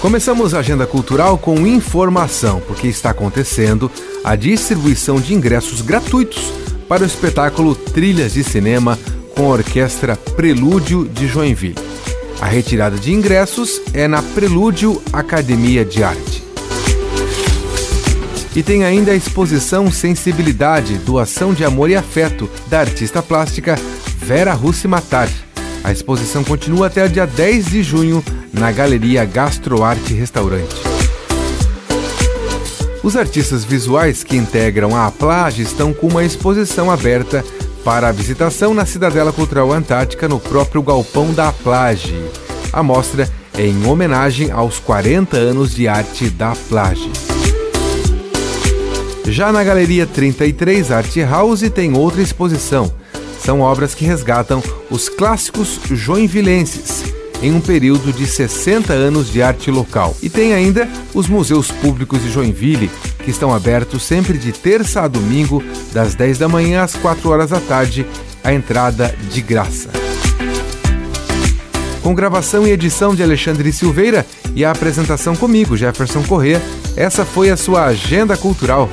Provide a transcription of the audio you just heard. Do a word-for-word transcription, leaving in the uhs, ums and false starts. Começamos a agenda cultural com informação, porque está acontecendo a distribuição de ingressos gratuitos para o espetáculo Trilhas de Cinema com a Orquestra Prelúdio de Joinville. A retirada de ingressos é na Prelúdio Academia de Arte. E tem ainda a exposição Sensibilidade, Doação de Amor e Afeto, da artista plástica Vera Russi Matar. A exposição continua até o dia dez de junho, na Galeria Gastroarte Restaurante. Os artistas visuais que integram a APLAJ estão com uma exposição aberta para a visitação na Cidadela Cultural Antártica, no próprio galpão da APLAJ. A mostra é em homenagem aos quarenta anos de arte da APLAJ. Já na Galeria trinta e três Art House tem outra exposição. São obras que resgatam os clássicos joinvilenses em um período de sessenta anos de arte local. E tem ainda os museus públicos de Joinville, que estão abertos sempre de terça a domingo, das dez da manhã às quatro horas da tarde, a entrada de graça. Com gravação e edição de Alexandre Silveira e a apresentação comigo, Jefferson Corrêa, essa foi a sua Agenda Cultural.